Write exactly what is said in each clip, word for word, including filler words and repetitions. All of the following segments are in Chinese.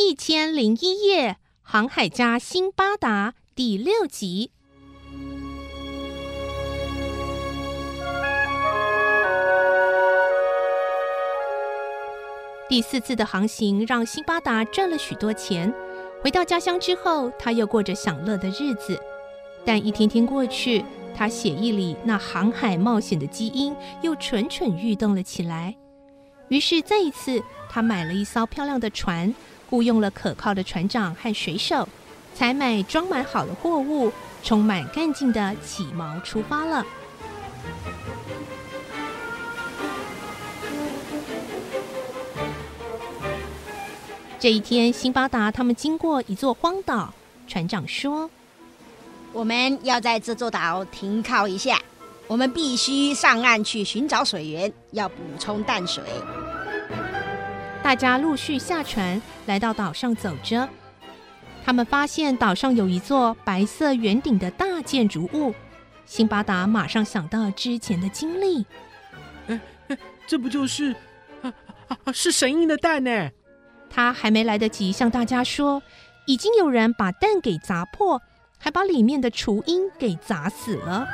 一千零一夜航海家辛巴达第六集。第四次的航行让辛巴达挣了许多钱，回到家乡之后，他又过着享乐的日子。但一天天过去，他血液里那航海冒险的基因又蠢蠢欲动了起来。于是再一次，他买了一艘漂亮的船，雇佣了可靠的船长和水手，采买装满好的货物，充满干劲的起锚出发了。这一天，辛巴达他们经过一座荒岛，船长说：“我们要在这座岛停靠一下，我们必须上岸去寻找水源，要补充淡水。”大家陆续下船，来到岛上走着。他们发现岛上有一座白色圆顶的大建筑物。辛巴达马上想到之前的经历：“哎哎，这不就是……啊啊，是神鹰的蛋呢！”他还没来得及向大家说，已经有人把蛋给砸破，还把里面的雏鹰给砸死了。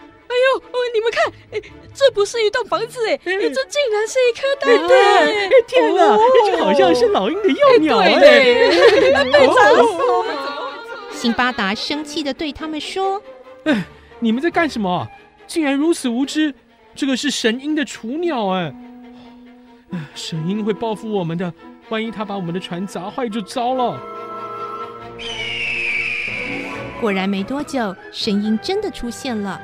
哎呦，你们看，这不是一栋房子，这竟然是一颗蛋蛋！天哪，这好像是老鹰的幼鸟哎！被砸死了！辛巴达生气地对他们说：“哎，你们在干什么？竟然如此无知！这个是神鹰的雏鸟哎！神鹰会报复我们的，万一他把我们的船砸坏就糟了。”果然没多久，神鹰真的出现了。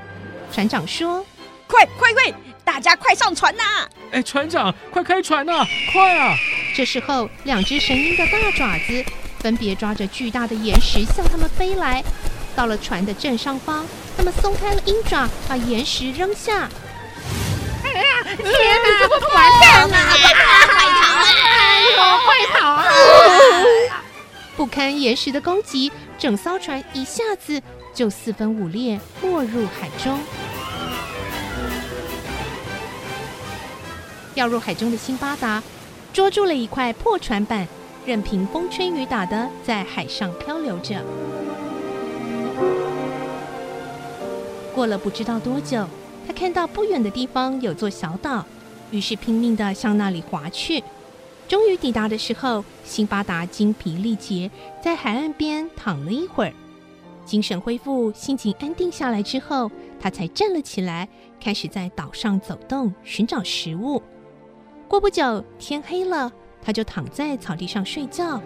船长说：“快快快，大家快上船啊！”哎，船长，快开船啊！快啊！这时候，两只神鹰的大爪子分别抓着巨大的岩石向他们飞来。到了船的正上方，他们松开了鹰爪，把岩石扔下。哎呀！天哪！怎么完蛋了？快逃啊！快逃啊！不堪岩石的攻击，整艘船一下子就四分五裂，没入海中。掉入海中的辛巴达捉住了一块破船板，任凭风吹雨打的在海上漂流着。过了不知道多久，他看到不远的地方有座小岛，于是拼命地向那里划去。终于抵达的时候，辛巴达精疲力竭，在海岸边躺了一会儿。精神恢复，心情安定下来之后，他才站了起来，开始在岛上走动，寻找食物。过不久，天黑了，他就躺在草地上睡觉。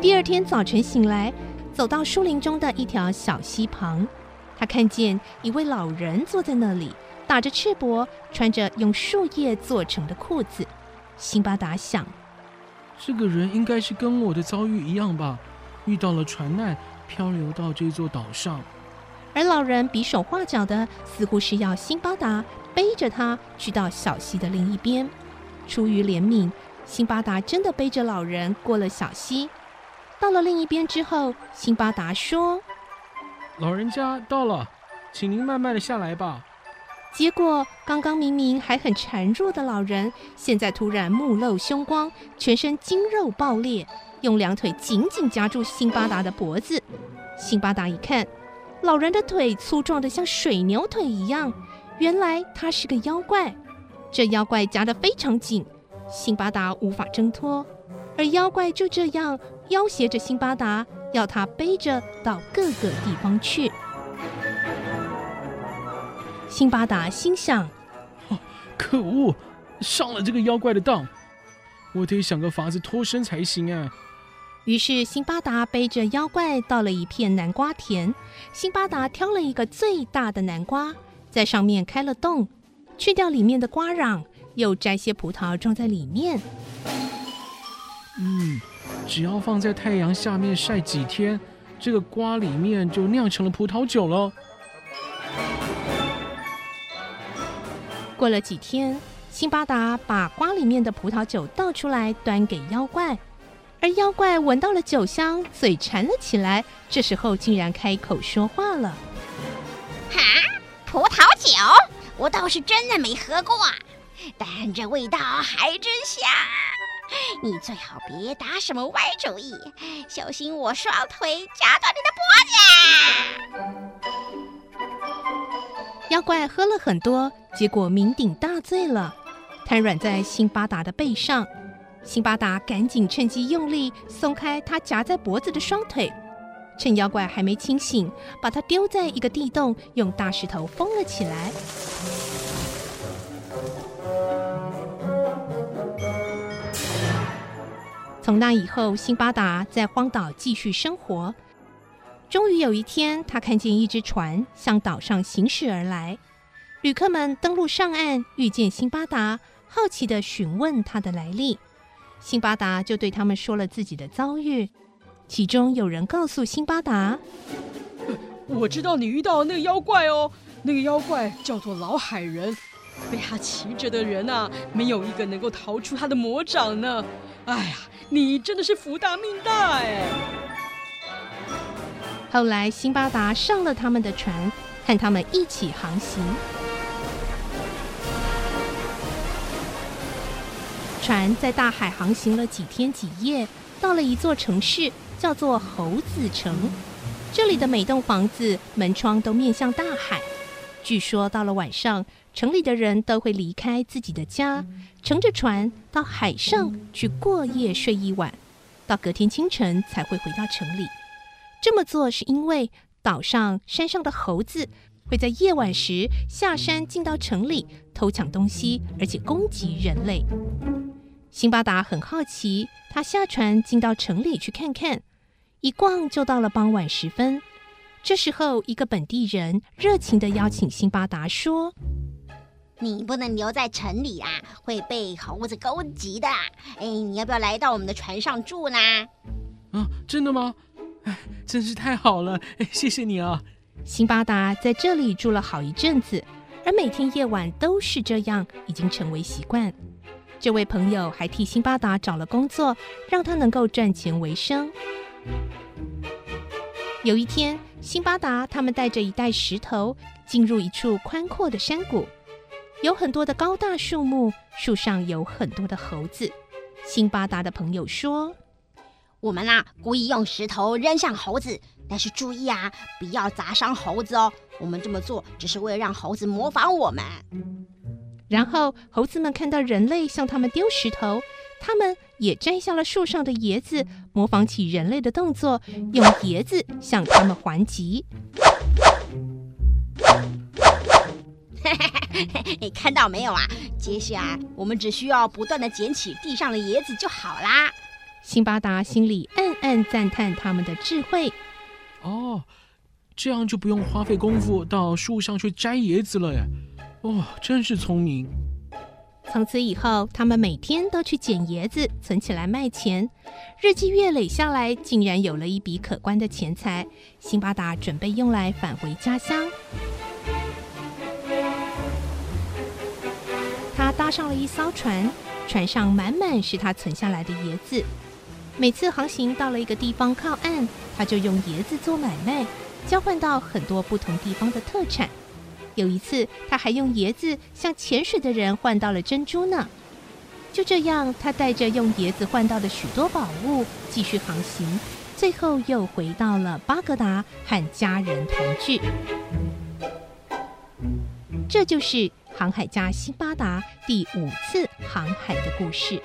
第二天早晨醒来，走到树林中的一条小溪旁，他看见一位老人坐在那里，打着赤膊，穿着用树叶做成的裤子。辛巴达想，这个人应该是跟我的遭遇一样吧，遇到了船难，漂流到这座岛上。而老人比手画脚的，似乎是要辛巴达背着他去到小溪的另一边。出于怜悯，辛巴达真的背着老人过了小溪。到了另一边之后，辛巴达说：“老人家到了，请您慢慢的下来吧。”结果刚刚明明还很孱弱的老人，现在突然目露凶光，全身筋肉爆裂，用两腿紧紧夹住辛巴达的脖子。辛巴达一看，老人的腿粗壮的像水牛腿一样，原来他是个妖怪。这妖怪夹得非常紧，辛巴达无法挣脱，而妖怪就这样要挟着辛巴达，要他背着到各个地方去。辛巴达心想：“哦，可恶，上了这个妖怪的当，我得想个法子脱身才行啊！”于是辛巴达背着妖怪到了一片南瓜田。辛巴达挑了一个最大的南瓜，在上面开了洞，去掉里面的瓜瓤，又摘些葡萄装在里面。嗯，只要放在太阳下面晒几天，这个瓜里面就酿成了葡萄酒了。过了几天，辛巴达把瓜里面的葡萄酒倒出来端给妖怪。而妖怪闻到了酒香，嘴馋了起来，这时候竟然开口说话了：“哈，葡萄酒？我倒是真的没喝过，但这味道还真香。”你最好别打什么歪主意，小心我双腿夹断你的脖子！妖怪喝了很多，结果酩酊大醉了，瘫软在辛巴达的背上。辛巴达赶紧趁机用力松开他夹在脖子的双腿，趁妖怪还没清醒，把他丢在一个地洞，用大石头封了起来。从那以后，辛巴达在荒岛继续生活。终于有一天，他看见一只船向岛上行驶而来，旅客们登陆上岸，遇见辛巴达，好奇地询问他的来历。辛巴达就对他们说了自己的遭遇，其中有人告诉辛巴达：“我知道你遇到那个妖怪哦，那个妖怪叫做老海人。”被他骑着的人啊，没有一个能够逃出他的魔掌呢。哎呀，你真的是福大命大哎！后来，辛巴达上了他们的船，和他们一起航行。船在大海航行了几天几夜，到了一座城市，叫做猴子城。这里的每栋房子门窗都面向大海。据说到了晚上，城里的人都会离开自己的家，乘着船到海上去过夜睡一晚，到隔天清晨才会回到城里。这么做是因为岛上山上的猴子会在夜晚时下山进到城里偷抢东西，而且攻击人类。辛巴达很好奇，他下船进到城里去看看，一逛就到了傍晚时分。这时候，一个本地人热情地邀请辛巴达说：“你不能留在城里啊，会被猴子攻击的。哎，你要不要来到我们的船上住呢？”“啊，真的吗？哎，真是太好了，哎，谢谢你啊。”辛巴达在这里住了好一阵子，而每天夜晚都是这样，已经成为习惯。这位朋友还替辛巴达找了工作，让他能够赚钱为生。有一天，辛巴达他们带着一袋石头进入一处宽阔的山谷，有很多的高大树木，树上有很多的猴子。辛巴达的朋友说：“我们啊，故意用石头扔向猴子，但是注意啊，不要砸伤猴子哦。我们这么做只是为了让猴子模仿我们。”然后猴子们看到人类向他们丢石头，他们也摘下了树上的椰子，模仿起人类的动作，用椰子向他们还击。你看到没有啊？接下来我们只需要不断地捡起地上的椰子就好啦。辛巴达心里暗暗赞叹他们的智慧。哦，这样就不用花费功夫到树上去摘椰子了耶。哦，真是聪明。从此以后，他们每天都去捡椰子存起来卖钱，日积月累下来，竟然有了一笔可观的钱财。辛巴达准备用来返回家乡。他搭上了一艘船，船上满满是他存下来的椰子。每次航行到了一个地方靠岸，他就用椰子做买卖，交换到很多不同地方的特产。有一次，他还用椰子向潜水的人换到了珍珠呢。就这样，他带着用椰子换到的许多宝物继续航行，最后又回到了巴格达和家人团聚。这就是航海家辛巴达第五次航海的故事。